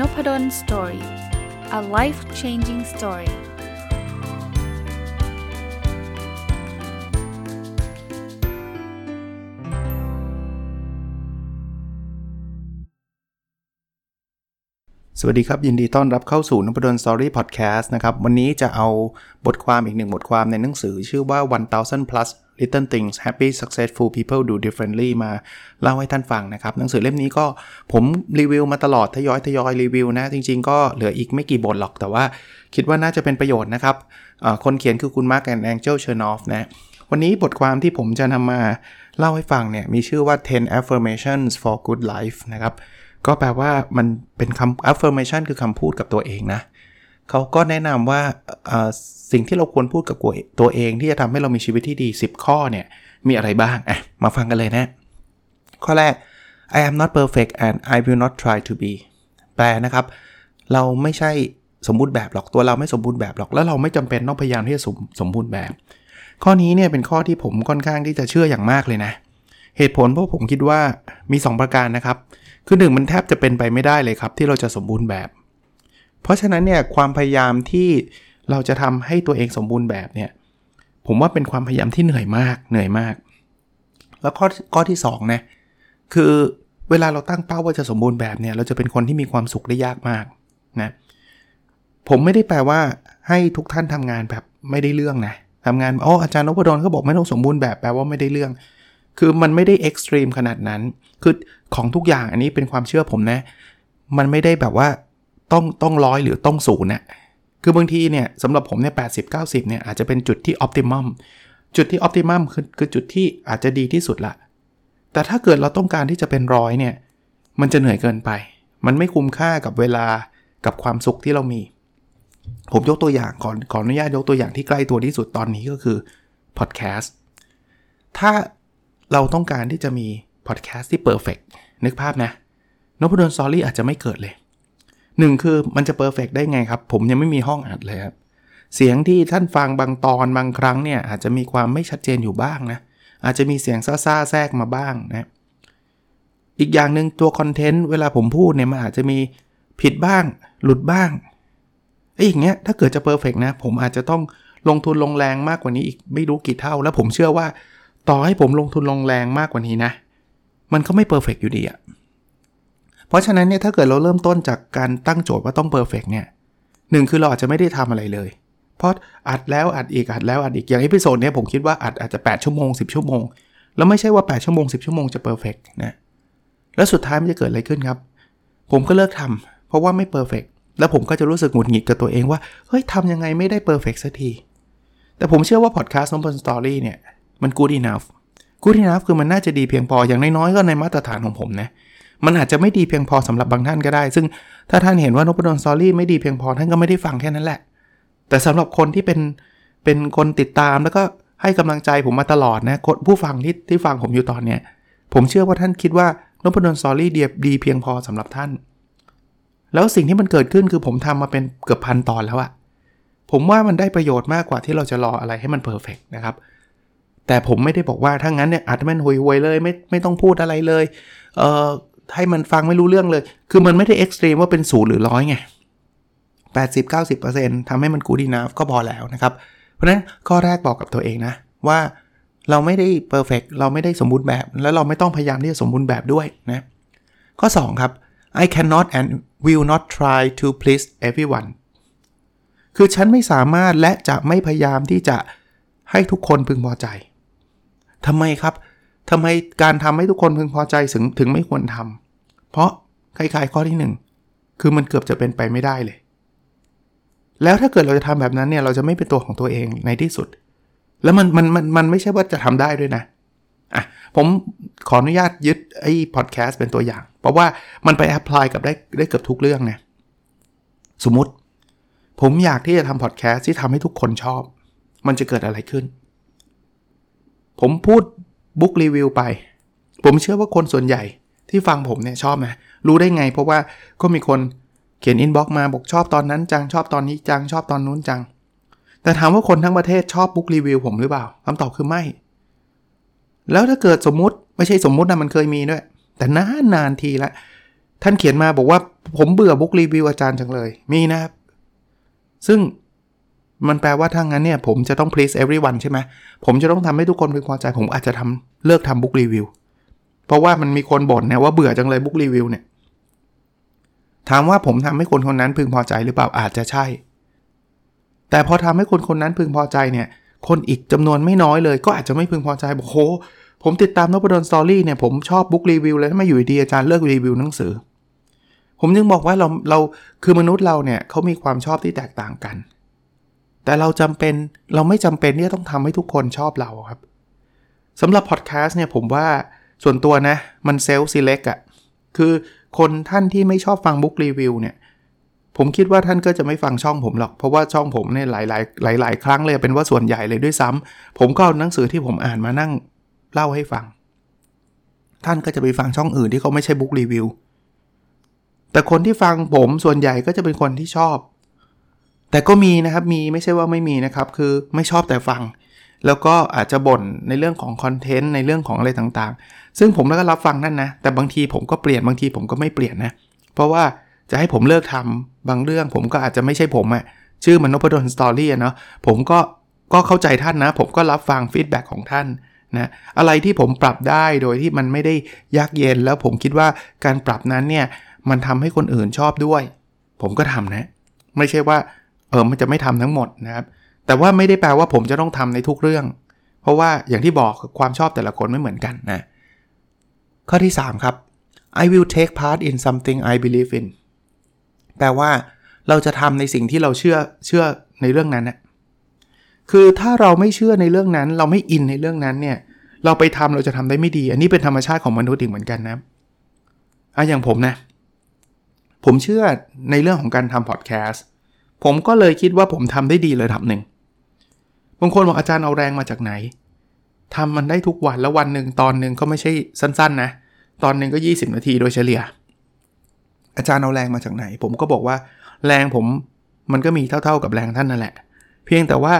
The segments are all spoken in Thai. Nopadon Story. A life-changing story.สวัสดีครับยินดีต้อนรับเข้าสู่ Nopadon Story Podcast นะครับวันนี้จะเอาบทความอีกหนึ่งบทความในหนังสือชื่อว่า 1000 plus Little Things Happy Successful People Do Differently มาเล่าให้ท่านฟังนะครับหนังสือเล่มนี้ก็ผมรีวิวมาตลอดทยอยรีวิวนะจริงๆก็เหลืออีกไม่กี่บทหรอกแต่ว่าคิดว่าน่าจะเป็นประโยชน์นะครับคนเขียนคือคุณ Mark and Angel Chernoff นะวันนี้บทความที่ผมจะนำมาเล่าให้ฟังเนี่ยมีชื่อว่า10 Affirmations for Good Life นะครับก็แปลว่ามันเป็นคำ affirmation คือคำพูดกับตัวเองนะเขาก็แนะนำว่าสิ่งที่เราควรพูดกับตัวเองที่จะทำให้เรามีชีวิตที่ดี10ข้อเนี่ยมีอะไรบ้างมาฟังกันเลยนะข้อแรก I am not perfect and I will not try to be แปลนะครับเราไม่ใช่สมบูรณ์แบบหรอกตัวเราไม่สมบูรณ์แบบหรอกแล้วเราไม่จำเป็นต้องพยายามที่จะสมบูรณ์แบบข้อนี้เนี่ยเป็นข้อที่ผมค่อนข้างที่จะเชื่ออย่างมากเลยนะเหตุผลเพราะผมคิดว่ามี2ประการนะครับคือ1มันแทบจะเป็นไปไม่ได้เลยครับที่เราจะสมบูรณ์แบบเพราะฉะนั้นเนี่ยความพยายามที่เราจะทำให้ตัวเองสมบูรณ์แบบเนี่ยผมว่าเป็นความพยายามที่เหนื่อยมากแล้วข้อที่2นะคือเวลาเราตั้งเป้าว่าจะสมบูรณ์แบบเนี่ยเราจะเป็นคนที่มีความสุขได้ยากมากนะผมไม่ได้แปลว่าให้ทุกท่านทำงานแบบไม่ได้เรื่องนะทำงานอาจารย์นพดลเขาบอกไม่ต้องสมบูรณ์แบบแปลว่าไม่ได้เรื่องคือมันไม่ได้เอ็กซ์ตรีมขนาดนั้นคือของทุกอย่างอันนี้เป็นความเชื่อผมนะมันไม่ได้แบบว่าต้องร้อยหรือต้องศูนย์นะคือบางทีเนี่ยสำหรับผมเนี่ย80 90เนี่ยอาจจะเป็นจุดที่ออพติมัมคือจุดที่อาจจะดีที่สุดละแต่ถ้าเกิดเราต้องการที่จะเป็น100เนี่ยมันจะเหนื่อยเกินไปมันไม่คุ้มค่ากับเวลากับความสุขที่เรามีผมยกตัวอย่างขออนุญาตยกตัวอย่างที่ใกล้ตัวที่สุดตอนนี้ก็คือพอดแคสต์ถ้าเราต้องการที่จะมีพอดแคสต์ที่เพอร์เฟคนึกภาพนะNopadon Storyอาจจะไม่เกิดเลย1คือมันจะเพอร์เฟคได้ไงครับผมยังไม่มีห้องอัดเลยครับเสียงที่ท่านฟังบางตอนบางครั้งเนี่ยอาจจะมีความไม่ชัดเจนอยู่บ้างนะอาจจะมีเสียงซ่าๆแทรกมาบ้างนะอีกอย่างนึงตัวคอนเทนต์เวลาผมพูดเนี่ยมันอาจจะมีผิดบ้างหลุดบ้างอย่างเงี้ยถ้าเกิดจะเพอร์เฟคนะผมอาจจะต้องลงทุนลงแรงมากกว่านี้อีกไม่รู้กี่เท่าแล้วผมเชื่อว่าต่อให้ผมลงทุนลงแรงมากกว่านี้นะมันก็ไม่เพอร์เฟคอยู่ดีอ่ะเพราะฉะนั้นเนี่ยถ้าเกิดเราเริ่มต้นจากการตั้งโจทย์ว่าต้องเพอร์เฟคเนี่ย1คือเราอาจจะไม่ได้ทำอะไรเลยเพราะอัดแล้วอัดอีกอย่างเอพิโซดเนี้ยผมคิดว่าอาจจะ8ชั่วโมง10ชั่วโมงแล้วไม่ใช่ว่า8ชั่วโมง10ชั่วโมงจะเพอร์เฟคนะแล้วสุดท้ายมันจะเกิดอะไรขึ้นครับผมก็เลิกทำเพราะว่าไม่เพอร์เฟคแล้วผมก็จะรู้สึกหงุดหงิดกับตัวเองว่าเฮ้ยทำยังไงไม่ได้เพอร์เฟคสักทีแต่ผมเชื่อว่าพอดแคสต์Nopadon Storyเนี่ยมัน good enough คือมันน่าจะดีเพียงพออย่างน้อยๆก็ในมาตรฐานของผมนะมันอาจจะไม่ดีเพียงพอสำหรับบางท่านก็ได้ซึ่งถ้าท่านเห็นว่าNopadon Storyไม่ดีเพียงพอท่านก็ไม่ได้ฟังแค่นั้นแหละแต่สำหรับคนที่เป็นคนติดตามแล้วก็ให้กำลังใจผมมาตลอดนะผู้ฟังที่ฟังผมอยู่ตอนเนี้ยผมเชื่อว่าท่านคิดว่าNopadon Storyดีเพียงพอสำหรับท่านแล้วสิ่งที่มันเกิดขึ้นคือผมทำมาเป็นเกือบ1,000 ตอนแล้วอะผมว่ามันได้ประโยชน์มากกว่าที่เราจะรออะไรให้มันเพอร์เฟคนะครับแต่ผมไม่ได้บอกว่าถ้างั้นเนี่ยอัดมันห่วยๆเลยไม่ต้องพูดอะไรเลยให้มันฟังไม่รู้เรื่องเลยคือมันไม่ได้เอ็กซ์ตรีมว่าเป็น0หรือ100ไง80 90% ทำให้มันgood enoughก็พอแล้วนะครับเพราะฉะนั้นข้อแรกบอกกับตัวเองนะว่าเราไม่ได้เพอร์เฟคเราไม่ได้สมบูรณ์แบบแล้วเราไม่ต้องพยายามที่จะสมบูรณ์แบบด้วยนะข้อ2ครับ I cannot and will not try to please everyone คือฉันไม่สามารถและจะไม่พยายามที่จะให้ทุกคนพึงพอใจทำไมครับทำไมการทำให้ทุกคนพึงพอใจถึงไม่ควรทำเพราะคล้ายๆข้อที่1คือมันเกือบจะเป็นไปไม่ได้เลยแล้วถ้าเกิดเราจะทำแบบนั้นเนี่ยเราจะไม่เป็นตัวของตัวเองในที่สุดแล้วมันไม่ใช่ว่าจะทำได้ด้วยนะผมขออนุญาตยึดไอ้พอดแคสต์เป็นตัวอย่างเพราะว่ามันไปแอพพลายกับได้เกือบทุกเรื่องนะสมมุติผมอยากที่จะทำพอดแคสต์ที่ทำให้ทุกคนชอบมันจะเกิดอะไรขึ้นผมพูดบุ๊กรีวิวไปผมเชื่อว่าคนส่วนใหญ่ที่ฟังผมเนี่ยชอบนะรู้ได้ไงเพราะว่าก็มีคนเขียนอินบ็อกซ์มาบอกชอบตอนนั้นจังชอบตอนนี้จังชอบตอนนู้นจังแต่ถามว่าคนทั้งประเทศชอบบุ๊กรีวิวผมหรือเปล่าคำตอบคือไม่แล้วถ้าเกิดสมมุติไม่ใช่สมมุตินะมันเคยมีด้วยแต่นานทีละ ท่านเขียนมาบอกว่าผมเบื่อบุ๊กรีวิวอาจารย์จังเลยมีนะครับซึ่งมันแปลว่าถ้างั้นเนี่ยผมจะต้อง please everyone ใช่ไหมผมจะต้องทำให้ทุกคนพึงพอใจผมอาจจะเลิกทำบุ๊กรีวิวเพราะว่ามันมีคนบ่นนะว่าเบื่อจังเลยบุ๊กรีวิวเนี่ยถามว่าผมทำให้คนคนนั้นพึงพอใจหรือเปล่าอาจจะใช่แต่พอทำให้คนคนนั้นพึงพอใจเนี่ยคนอีกจำนวนไม่น้อยเลยก็อาจจะไม่พึงพอใจบอกโหผมติดตาม Nopadon Story เนี่ยผมชอบบุ๊กรีวิวเลยทำไมอยู่ดีอาจารย์เลิกรีวิวหนังสือผมจึงบอกว่าเราคือมนุษย์เราเนี่ยเขามีความชอบที่แตกต่างกันแต่เราไม่จำเป็นที่จะต้องทำให้ทุกคนชอบเราครับสำหรับพอดแคสต์เนี่ยผมว่าส่วนตัวนะมันเซลฟ์ซีเล็กอ่ะคือคนท่านที่ไม่ชอบฟังบุ๊กรีวิวเนี่ยผมคิดว่าท่านก็จะไม่ฟังช่องผมหรอกเพราะว่าช่องผมเนี่ยหลายครั้งเลยเป็นว่าส่วนใหญ่เลยด้วยซ้ำผมก็เอาหนังสือที่ผมอ่านมานั่งเล่าให้ฟังท่านก็จะไปฟังช่องอื่นที่เขาไม่ใช่บุ๊กรีวิวแต่คนที่ฟังผมส่วนใหญ่ก็จะเป็นคนที่ชอบแต่ก็มีนะครับมีไม่ใช่ว่าไม่มีนะครับคือไม่ชอบแต่ฟังแล้วก็อาจจะบ่นในเรื่องของคอนเทนต์ในเรื่องของอะไรต่างๆซึ่งผมก็รับฟังนั่นนะแต่บางทีผมก็เปลี่ยนบางทีผมก็ไม่เปลี่ยนนะเพราะว่าจะให้ผมเลิกทำบางเรื่องผมก็อาจจะไม่ใช่ผมอะชื่อมันNopadon Story เนาะผมก็เข้าใจท่านนะผมก็รับฟังฟีดแบ็กของท่านนะอะไรที่ผมปรับได้โดยที่มันไม่ได้ยากเย็นแล้วผมคิดว่าการปรับนั้นเนี่ยมันทำให้คนอื่นชอบด้วยผมก็ทำนะไม่ใช่ว่ามันจะไม่ทำทั้งหมดนะครับแต่ว่าไม่ได้แปลว่าผมจะต้องทำในทุกเรื่องเพราะว่าอย่างที่บอกความชอบแต่ละคนไม่เหมือนกันนะข้อที่3ครับ I will take part in something I believe in แปลว่าเราจะทำในสิ่งที่เราเชื่อในเรื่องนั้นนะคือถ้าเราไม่เชื่อในเรื่องนั้นเราไม่อินในเรื่องนั้นเนี่ยเราไปทำเราจะทำได้ไม่ดีอันนี้เป็นธรรมชาติของมนุษย์อีกเหมือนกันนะอย่างผมนะผมเชื่อในเรื่องของการทำพอดแคสต์ผมก็เลยคิดว่าผมทำได้ดีเลยทำหนึ่งบางคนบอกอาจารย์เอาแรงมาจากไหนทำมันได้ทุกวันแล้ววันหนึ่งตอนหนึ่งก็ไม่ใช่สั้นๆนะตอนหนึ่งก็20นาทีโดยเฉลี่ยอาจารย์เอาแรงมาจากไหนผมก็บอกว่าแรงผมมันก็มีเท่าๆกับแรงท่านนั่นแหละเพียงแต่ว่า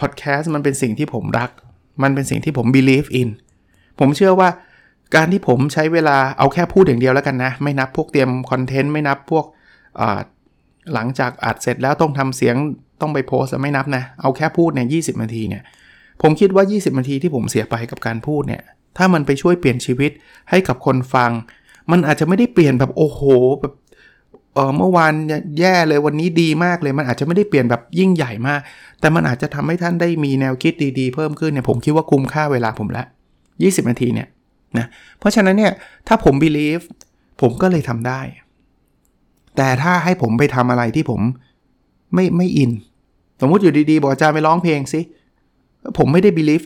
พอดแคสต์มันเป็นสิ่งที่ผมรักมันเป็นสิ่งที่ผม believe in ผมเชื่อว่าการที่ผมใช้เวลาเอาแค่พูดอย่างเดียวแล้วกันนะไม่นับพวกเตรียมคอนเทนต์ไม่นับพวกหลังจากอัดเสร็จแล้วต้องทำเสียงต้องไปโพสไม่นับนะเอาแค่พูดเนี่ย20นาทีเนี่ยผมคิดว่า20นาทีที่ผมเสียไปกับการพูดเนี่ยถ้ามันไปช่วยเปลี่ยนชีวิตให้กับคนฟังมันอาจจะไม่ได้เปลี่ยนแบบโอ้โหแบบเมื่อวานแย่เลยวันนี้ดีมากเลยมันอาจจะไม่ได้เปลี่ยนแบบยิ่งใหญ่มากแต่มันอาจจะทำให้ท่านได้มีแนวคิดดีๆเพิ่มขึ้นเนี่ยผมคิดว่าคุ้มค่าเวลาผมละ20นาทีเนี่ยนะเพราะฉะนั้นเนี่ยถ้าผม believe ผมก็เลยทำได้แต่ถ้าให้ผมไปทำอะไรที่ผมไม่อินสมมติอยู่ดีๆบอกอาจารย์ไปร้องเพลงสิผมไม่ได้ believe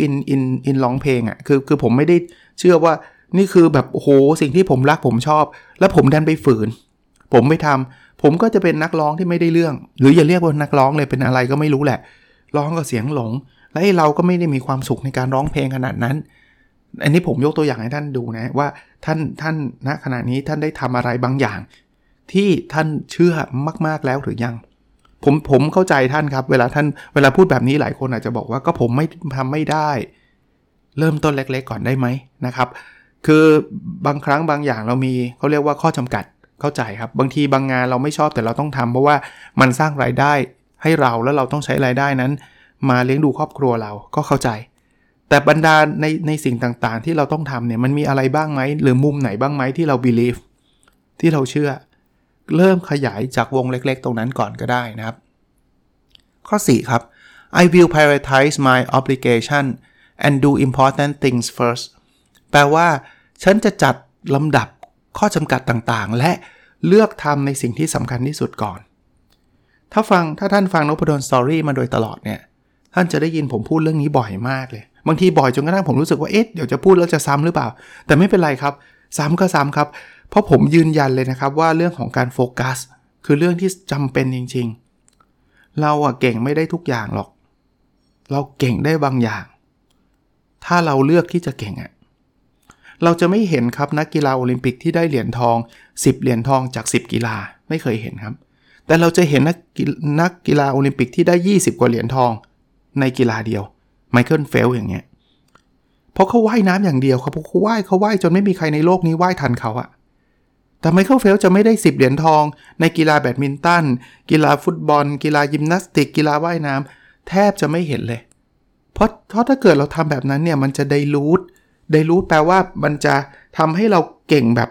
in ร้องเพลงอ่ะคือผมไม่ได้เชื่อว่านี่คือแบบโอ้โหสิ่งที่ผมรักผมชอบแล้วผมดันไปฝืนผมไม่ทำผมก็จะเป็นนักร้องที่ไม่ได้เรื่องหรืออย่าเรียกว่านักร้องเลยเป็นอะไรก็ไม่รู้แหละร้องก็เสียงหลงและเราก็ไม่ได้มีความสุขในการร้องเพลงขนาดนั้นอันนี้ผมยกตัวอย่างให้ท่านดูนะว่าท่านณขณะนี้ท่านได้ทำอะไรบางอย่างที่ท่านเชื่อมากๆแล้วหรือยังผมเข้าใจท่านครับเวลาพูดแบบนี้หลายคนอาจจะบอกว่าก็ผมไม่ทำไม่ได้เริ่มต้นเล็กๆก่อนได้ไหมนะครับคือบางครั้งบางอย่างเรามีเขาเรียกว่าข้อจำกัดเข้าใจครับบางทีบางงานเราไม่ชอบแต่เราต้องทำเพราะว่ามันสร้างรายได้ให้เราแล้วเราต้องใช้รายได้นั้นมาเลี้ยงดูครอบครัวเราก็เข้าใจแต่บรรดาในสิ่งต่างๆที่เราต้องทำเนี่ยมันมีอะไรบ้างไหมหรือมุมไหนบ้างไหมที่เรา believe ที่เราเชื่อเริ่มขยายจากวงเล็กๆตรงนั้นก่อนก็ได้นะครับข้อ4ครับ I will prioritize my obligation and do important things first แปลว่าฉันจะจัดลำดับข้อจำกัดต่างๆและเลือกทำในสิ่งที่สำคัญที่สุดก่อนถ้าท่านฟัง Nopadon Story มาโดยตลอดเนี่ยท่านจะได้ยินผมพูดเรื่องนี้บ่อยมากเลยบางทีบ่อยจนกระทั่งผมรู้สึกว่าเอ๊ะเดี๋ยวจะพูดแล้วจะซ้ำหรือเปล่าแต่ไม่เป็นไรครับซ้ำก็ซ้ำครับเพราะผมยืนยันเลยนะครับว่าเรื่องของการโฟกัสคือเรื่องที่จำเป็นจริงๆเราเก่งไม่ได้ทุกอย่างหรอกเราเก่งได้บางอย่างถ้าเราเลือกที่จะเก่งเราจะไม่เห็นครับนักกีฬาโอลิมปิกที่ได้เหรียญทอง10เหรียญทองจาก10กีฬาไม่เคยเห็นครับแต่เราจะเห็นนักกีฬาโอลิมปิกที่ได้20กว่าเหรียญทองในกีฬาเดียวไมเคิลเฟลอย่างเงี้ยเพราะเขาว่ายน้ำอย่างเดียวครับเขาว่ายจนไม่มีใครในโลกนี้ว่ายทันเขา แต่ไมเคิลเฟลจะไม่ได้10เหรียญทองในกีฬาแบดมินตันกีฬาฟุตบอลกีฬายิมนาสติกกีฬาว่ายน้ำแทบจะไม่เห็นเลยเพราะถ้าเกิดเราทำแบบนั้นเนี่ยมันจะไดรูทแปลว่ามันจะทำให้เราเก่งแบบ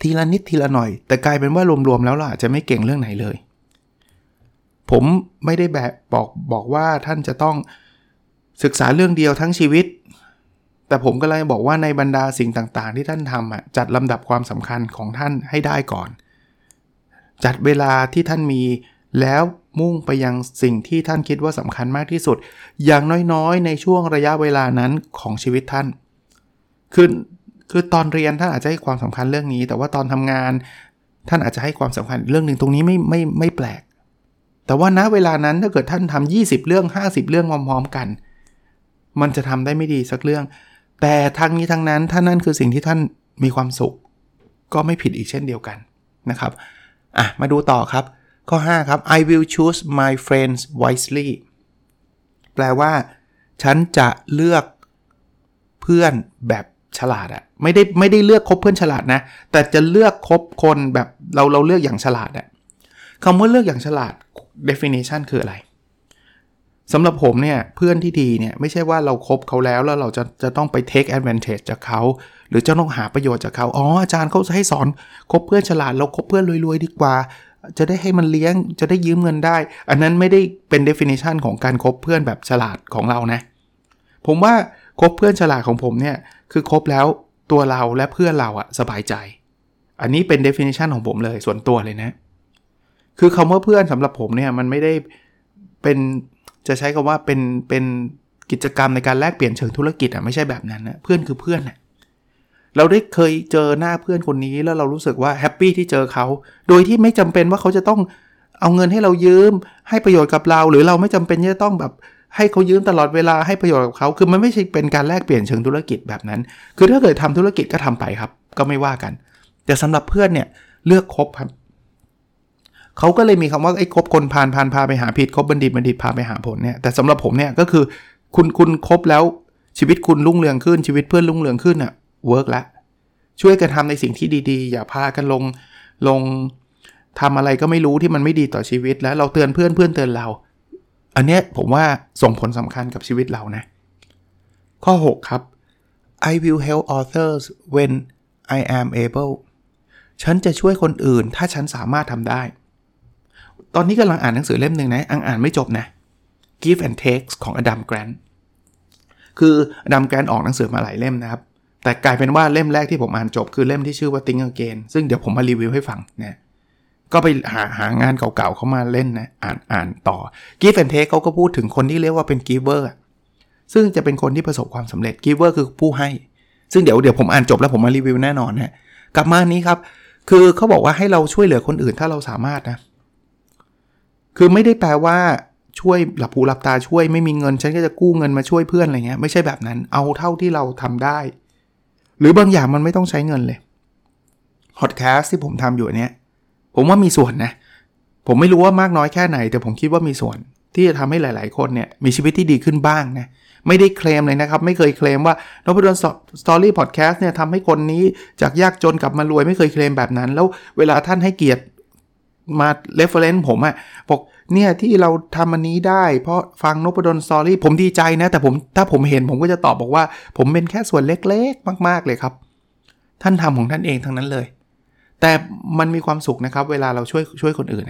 ทีละนิดทีละหน่อยแต่กลายเป็นว่ารวมๆแล้วเราอาจจะไม่เก่งเรื่องไหนเลยผมไม่ได้แบบบอกว่าท่านจะต้องศึกษาเรื่องเดียวทั้งชีวิตแต่ผมก็เลยบอกว่าในบรรดาสิ่งต่างๆที่ท่านทำอ่ะจัดลำดับความสำคัญของท่านให้ได้ก่อนจัดเวลาที่ท่านมีแล้วมุ่งไปยังสิ่งที่ท่านคิดว่าสำคัญมากที่สุดอย่างน้อยๆในช่วงระยะเวลานั้นของชีวิตท่านคือตอนเรียนท่านอาจจะให้ความสำคัญเรื่องนี้แต่ว่าตอนทำงานท่านอาจจะให้ความสำคัญเรื่องนึงตรงนี้ไม่แปลกแต่ว่าณเวลานั้นถ้าเกิดท่านทำ20เรื่อง50เรื่องพร้อมๆกันมันจะทำได้ไม่ดีสักเรื่องแต่ทั้งนี้ทั้งนั้นถ้านั่นคือสิ่งที่ท่านมีความสุขก็ไม่ผิดอีกเช่นเดียวกันนะครับมาดูต่อครับข้อ5ครับ I will choose my friends wisely แปลว่าฉันจะเลือกเพื่อนแบบฉลาดไม่ได้เลือกคบเพื่อนฉลาดนะแต่จะเลือกคบคนแบบเราเลือกอย่างฉลาดคำว่าเลือกอย่างฉลาด definition คืออะไรสำหรับผมเนี่ยเพื่อนที่ดีเนี่ยไม่ใช่ว่าเราคบเขาแล้วเราจะต้องไป take advantage จากเขาหรือจะต้องหาประโยชน์จากเขาอาจารย์เขาให้สอนคบเพื่อนฉลาดเราคบเพื่อนรวยๆดีกว่าจะได้ให้มันเลี้ยงจะได้ยืมเงินได้อันนั้นไม่ได้เป็น definition ของการคบเพื่อนแบบฉลาดของเรานะผมว่าคบเพื่อนฉลาดของผมเนี่ยคือคบแล้วตัวเราและเพื่อนเราสบายใจอันนี้เป็น definition ของผมเลยส่วนตัวเลยนะคือคำว่าเพื่อนสำหรับผมเนี่ยมันไม่ได้เป็นจะใช้คำว่าเป็นกิจกรรมในการแลกเปลี่ยนเชิงธุรกิจไม่ใช่แบบนั้นนะเพื่อนคือเพื่อนนะเราได้เคยเจอหน้าเพื่อนคนนี้แล้วเรารู้สึกว่าแฮปปี้ที่เจอเขาโดยที่ไม่จำเป็นว่าเขาจะต้องเอาเงินให้เรายืมให้ประโยชน์กับเราหรือเราไม่จำเป็นจะต้องแบบให้เขายืมตลอดเวลาให้ประโยชน์กับเขาคือมันไม่ใช่เป็นการแลกเปลี่ยนเชิงธุรกิจแบบนั้นคือถ้าเกิดทำธุรกิจก็ทำไปครับก็ไม่ว่ากันแต่สำหรับเพื่อนเนี่ยเลือกคบครับเขาก็เลยมีคำว่าไอ้คบคนพานพาไปหาผิดคบบัณฑิตบัณฑิตพาไปหาผลเนี่ยแต่สำหรับผมเนี่ยก็คือคุณคบแล้วชีวิตคุณรุ่งเรืองขึ้นชีวิตเพื่อนรุ่งเรืองขึ้นเวิร์กละช่วยกันทำในสิ่งที่ดีๆอย่าพากันลงทำอะไรก็ไม่รู้ที่มันไม่ดีต่อชีวิตแล้วเราเตือนเพื่อนเพื่อนเตือนเราอันเนี้ยผมว่าส่งผลสำคัญกับชีวิตเรานะข้อ6ครับ I will help others when I am able ฉันจะช่วยคนอื่นถ้าฉันสามารถทำได้ตอนนี้กำลังอ่านหนังสือเล่มหนึ่งนะอ่านไม่จบนะ Give and Take ของ Adam Grant คือ Adam Grant ออกหนังสือมาหลายเล่มนะครับแต่กลายเป็นว่าเล่มแรกที่ผมอ่านจบคือเล่มที่ชื่อว่า Think Again ซึ่งเดี๋ยวผมมารีวิวให้ฟังนะก็ไปหางานเก่าๆเขามาเล่นนะอ่านต่อ Give and Take เขาก็พูดถึงคนที่เรียกว่าเป็น Giver ซึ่งจะเป็นคนที่ประสบความสำเร็จ Giver คือผู้ให้ซึ่งเดี๋ยวผมอ่านจบแล้วผมมารีวิวแน่นอนนะกลับมานี้ครับคือเขาบอกว่าให้เราช่วยเหลือคนอื่นถ้าเราสามารถนะคือไม่ได้แปลว่าช่วยหลับหูหลับตาช่วยไม่มีเงินฉันก็จะกู้เงินมาช่วยเพื่อนอะไรเงี้ยไม่ใช่แบบนั้นเอาเท่าที่เราทำได้หรือบางอย่างมันไม่ต้องใช้เงินเลยพอดแคสต์ที่ผมทำอยู่เนี่ยผมว่ามีส่วนนะผมไม่รู้ว่ามากน้อยแค่ไหนแต่ผมคิดว่ามีส่วนที่จะทำให้หลายๆคนเนี่ยมีชีวิตที่ดีขึ้นบ้างนะไม่ได้เคลมเลยนะครับไม่เคยเคลมว่า Nopadon Story Podcast เนี่ยทำให้คนนี้จากยากจนกลับมารวยไม่เคยเคลมแบบนั้นแล้วเวลาท่านให้เกียรติมา reference ผมบอกเนี่ยที่เราทำอันนี้ได้เพราะฟังNopadon Storyผมดีใจนะแต่ผมถ้าผมเห็นผมก็จะตอบบอกว่าผมเป็นแค่ส่วนเล็กๆมากๆเลยครับท่านทำของท่านเองทั้งนั้นเลยแต่มันมีความสุขนะครับเวลาเราช่วยคนอื่น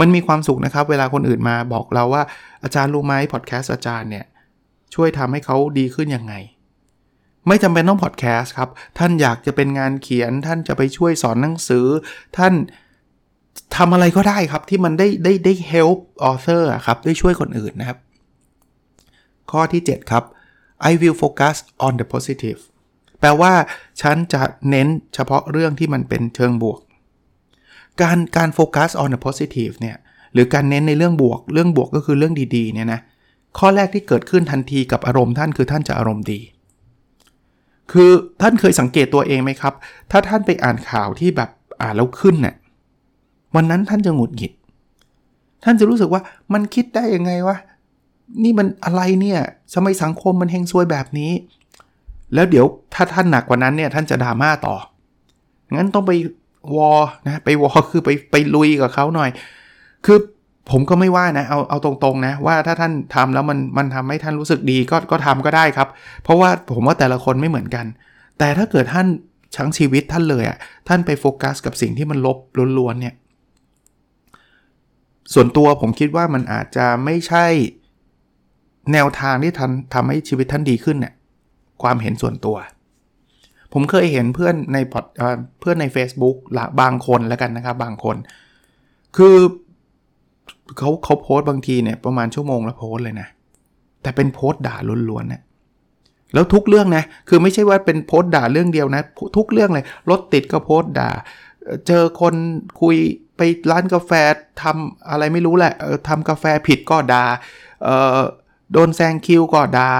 มันมีความสุขนะครับเวลาคนอื่นมาบอกเราว่าอาจารย์รู้ไหมพอดแคสต์อาจารย์เนี่ยช่วยทำให้เขาดีขึ้นยังไงไม่จำเป็นต้องพอดแคสต์ครับท่านอยากจะเป็นงานเขียนท่านจะไปช่วยสอนหนังสือท่านทำอะไรก็ได้ครับที่มันได้ help author ครับได้ช่วยคนอื่นนะครับข้อที่7ครับ I will focus on the positive แปลว่าฉันจะเน้นเฉพาะเรื่องที่มันเป็นเชิงบวกการ focus on the positive เนี่ยหรือการเน้นในเรื่องบวกก็คือเรื่องดีๆเนี่ยนะข้อแรกที่เกิดขึ้นทันทีกับอารมณ์ท่านคือท่านจะอารมณ์ดีคือท่านเคยสังเกตตัวเองไหมครับถ้าท่านไปอ่านข่าวที่แบบอ่านแล้วขึ้นเนี่ยวันนั้นท่านจะหงุดหงิดท่านจะรู้สึกว่ามันคิดได้ยังไงวะนี่มันอะไรเนี่ยทำไมสังคมมันเฮงซวยแบบนี้แล้วเดี๋ยวถ้าท่านหนักกว่านั้นเนี่ยท่านจะดราม่าต่อ งั้นต้องไปวอนะไปวอคือไปลุยกับเขาหน่อยคือผมก็ไม่ว่านะเอาตรงๆนะว่าถ้าท่านทำแล้วมันทำให้ท่านรู้สึกดีก็ทำก็ได้ครับเพราะว่าผมว่าแต่ละคนไม่เหมือนกันแต่ถ้าเกิดท่านทั้งชีวิตท่านเลยอ่ะท่านไปโฟกัสกับสิ่งที่มันลบล้วนๆเนี่ยส่วนตัวผมคิดว่ามันอาจจะไม่ใช่แนวทางที่ท่านทำให้ชีวิตท่านดีขึ้นเนี่ยความเห็นส่วนตัวผมเคยเห็นเพื่อนในFacebook บางคนแล้วกันนะครับบางคนคือเขาโพสต์บางทีเนี่ยประมาณชั่วโมงละโพสต์เลยนะแต่เป็นโพสต์ด่าล้วนๆนะแล้วทุกเรื่องนะคือไม่ใช่ว่าเป็นโพสต์ด่าเรื่องเดียวนะทุกเรื่องเลยรถติดก็โพสต์ด่าเจอคนคุยไปร้านกาแฟทำอะไรไม่รู้แหละทำกาแฟผิดก็ด่าโดนแซงคิวก็ด่า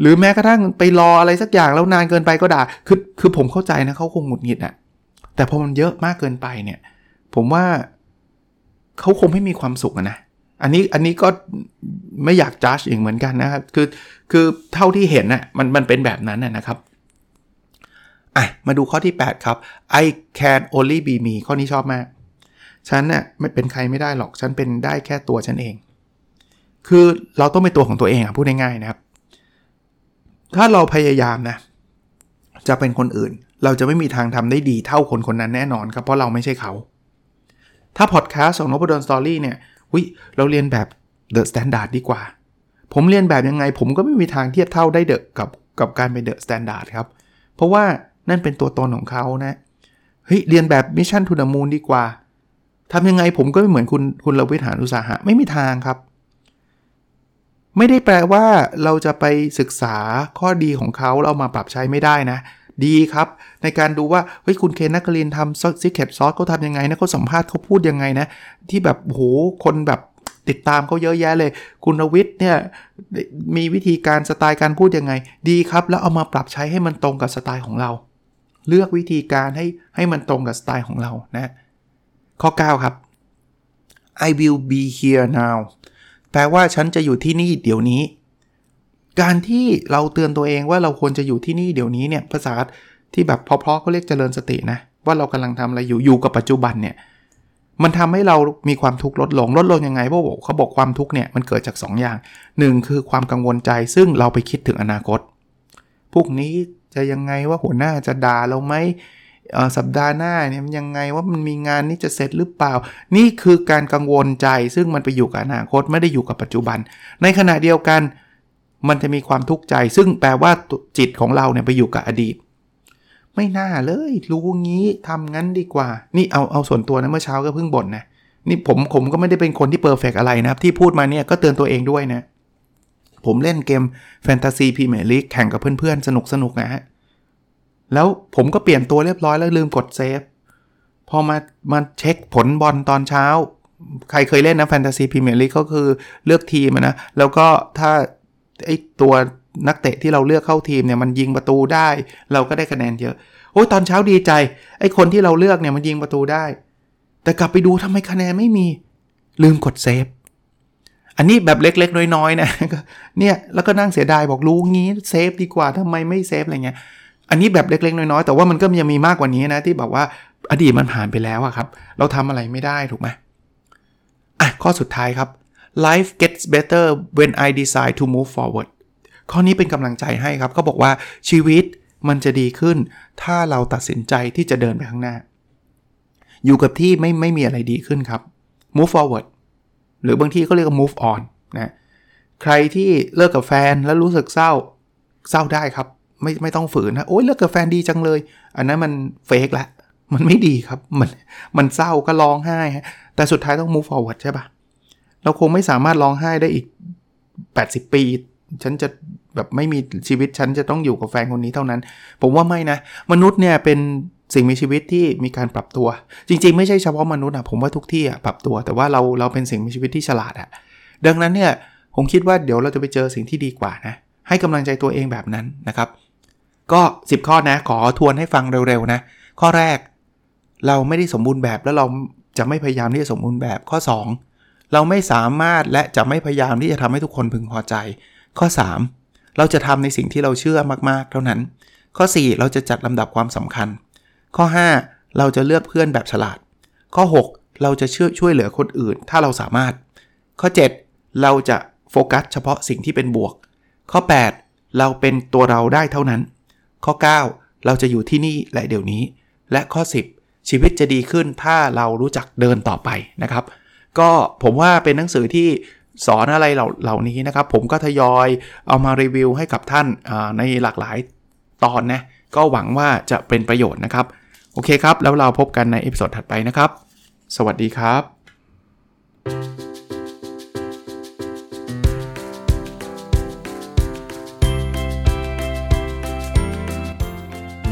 หรือแม้กระทั่งไปรออะไรสักอย่างแล้วนานเกินไปก็ด่าคือผมเข้าใจนะเขาคงหงุดหงิดอ่ะแต่พอมันเยอะมากเกินไปเนี่ยผมว่าเขาคงไม่มีความสุขนะอันนี้ก็ไม่อยากจัดอีกเหมือนกันนะครับคือเท่าที่เห็นน่ะมันเป็นแบบนั้นน่ะนะครับอ่ะมาดูข้อที่8ครับ I can only be me ข้อนี้ชอบมากฉันน่ะไม่เป็นใครไม่ได้หรอกฉันเป็นได้แค่ตัวฉันเองคือเราต้องเป็นตัวของตัวเองอ่ะพูดง่ายๆนะครับถ้าเราพยายามนะจะเป็นคนอื่นเราจะไม่มีทางทำได้ดีเท่าคนคนนั้นแน่นอนครับเพราะเราไม่ใช่เขาถ้าพอดแคสต์ของ Nopadon Story เนี่ยเราเรียนแบบ The Standard ดีกว่าผมเรียนแบบยังไงผมก็ไม่มีทางเทียบเท่าได้กับการเป็น The Standard ครับเพราะว่านั่นเป็นตัวตนของเขานะเรียนแบบ Mission to the Moon ดีกว่าทำยังไงผมก็ไม่เหมือนคุณลวิทย์หาญอุตสาหะไม่มีทางครับไม่ได้แปลว่าเราจะไปศึกษาข้อดีของเขาแล้วเอามาปรับใช้ไม่ได้นะดีครับในการดูว่าคุณเคนนักลินทำซอสซิกเก็ตซอสเขาทำยังไงนะเขาสัมภาษณ์เขาพูดยังไงนะที่แบบโหคนแบบติดตามเขาเยอะแยะเลยคุณวิทย์เนี่ยมีวิธีการสไตล์การพูดยังไงดีครับแล้วเอามาปรับใช้ให้มันตรงกับสไตล์ของเราเลือกวิธีการให้มันตรงกับสไตล์ของเรานะข้อ9ครับ I will be here now แปลว่าฉันจะอยู่ที่นี่เดี๋ยวนี้การที่เราเตือนตัวเองว่าเราควรจะอยู่ที่นี่เดี๋ยวนี้เนี่ยภาษาที่แบบเพราะๆเขาเรียกเจริญสตินะว่าเรากำลังทำอะไรอยู่กับปัจจุบันเนี่ยมันทำให้เรามีความทุกข์ลดลงยังไงเพราะเขาบอกความทุกข์เนี่ยมันเกิดจาก2 อย่าง1คือความกังวลใจซึ่งเราไปคิดถึงอนาคตพวกนี้จะยังไงว่าหัวหน้าจะด่าเราไหมสัปดาห์หน้าเนี่ยมันยังไงว่ามันมีงานนี้จะเสร็จหรือเปล่านี่คือการกังวลใจซึ่งมันไปอยู่กับอนาคตไม่ได้อยู่กับปัจจุบันในขณะเดียวกันมันจะมีความทุกข์ใจซึ่งแปลว่าจิตของเราเนี่ยไปอยู่กับอดีตไม่น่าเลยรู้งี้ทำงั้นดีกว่านี่เอาส่วนตัวนะเมื่อเช้าก็เพิ่งบ่นนะนี่ผมก็ไม่ได้เป็นคนที่เพอร์เฟคอะไรนะครับที่พูดมาเนี่ยก็เตือนตัวเองด้วยนะผมเล่นเกมแฟนตาซีพรีเมียร์ลีกแข่งกับเพื่อนๆสนุกๆนะฮะแล้วผมก็เปลี่ยนตัวเรียบร้อยแล้วลืมกดเซฟพอมาเช็คผลบอลตอนเช้าใครเคยเล่นนะแฟนตาซีพรีเมียร์ลีกก็คือเลือกทีมนะแล้วก็ถ้าไอ้ตัวนักเตะที่เราเลือกเข้าทีมเนี่ยมันยิงประตูได้เราก็ได้คะแนนเยอะโอ้ยตอนเช้าดีใจไอ้คนที่เราเลือกเนี่ยมันยิงประตูได้แต่กลับไปดูทำไมคะแนนไม่มีลืมกดเซฟอันนี้แบบเล็กๆน้อยๆนะเนี่ยแล้วก็นั่งเสียดายบอกรู้งี้เซฟดีกว่าทำไมไม่เซฟอะไรเงี้ยอันนี้แบบเล็กๆน้อยๆแต่ว่ามันก็ยังมีมากกว่านี้นะที่แบบว่าอดีตมันผ่านไปแล้วอะครับเราทำอะไรไม่ได้ถูกไหมอ่ะข้อสุดท้ายครับLife gets better when I decide to move forward ข้อนี้เป็นกำลังใจให้ครับเขาบอกว่าชีวิตมันจะดีขึ้นถ้าเราตัดสินใจที่จะเดินไปข้างหน้าอยู่กับที่ไม่มีอะไรดีขึ้นครับ move forward หรือบางทีก็เรียกว่า move on นะใครที่เลิกกับแฟนแล้วรู้สึกเศร้าได้ครับไม่ต้องฝืนนะโอ๊ยเลิกกับแฟนดีจังเลยอันนั้นมันเฟคละมันไม่ดีครับมันเศร้าก็ร้องไห้แต่สุดท้ายต้อง move forward ใช่ปะเราคงไม่สามารถร้องไห้ได้อีก80ปีฉันจะแบบไม่มีชีวิตฉันจะต้องอยู่กับแฟนคนนี้เท่านั้นผมว่าไม่นะมนุษย์เนี่ยเป็นสิ่งมีชีวิตที่มีการปรับตัวจริงๆไม่ใช่เฉพาะมนุษย์นะผมว่าทุกที่ปรับตัวแต่ว่าเราเป็นสิ่งมีชีวิตที่ฉลาดอะดังนั้นเนี่ยผมคิดว่าเดี๋ยวเราจะไปเจอสิ่งที่ดีกว่านะให้กำลังใจตัวเองแบบนั้นนะครับก็10ข้อนะขอทวนให้ฟังเร็วๆนะข้อแรกเราไม่ได้สมบูรณ์แบบแล้วเราจะไม่พยายามที่จะสมบูรณ์แบบข้อ2เราไม่สามารถและจะไม่พยายามที่จะทำให้ทุกคนพึงพอใจข้อ3เราจะทำในสิ่งที่เราเชื่อมากๆเท่านั้นข้อ4เราจะจัดลำดับความสำคัญข้อ5 เราจะเลือกเพื่อนแบบฉลาดข้อ6เราจะช่วยเหลือคนอื่นถ้าเราสามารถข้อ7เราจะโฟกัสเฉพาะสิ่งที่เป็นบวกข้อ8เราเป็นตัวเราได้เท่านั้นข้อ9เราจะอยู่ที่นี่และเดี๋ยวนี้และข้อ10ชีวิตจะดีขึ้นถ้าเรารู้จักเดินต่อไปนะครับก็ผมว่าเป็นหนังสือที่สอนอะไรเหล่านี้นะครับผมก็ทยอยเอามารีวิวให้กับท่านในหลากหลายตอนนะก็หวังว่าจะเป็นประโยชน์นะครับโอเคครับแล้วเราพบกันในเอพิโซดถัดไปนะครับสวัสดีครับ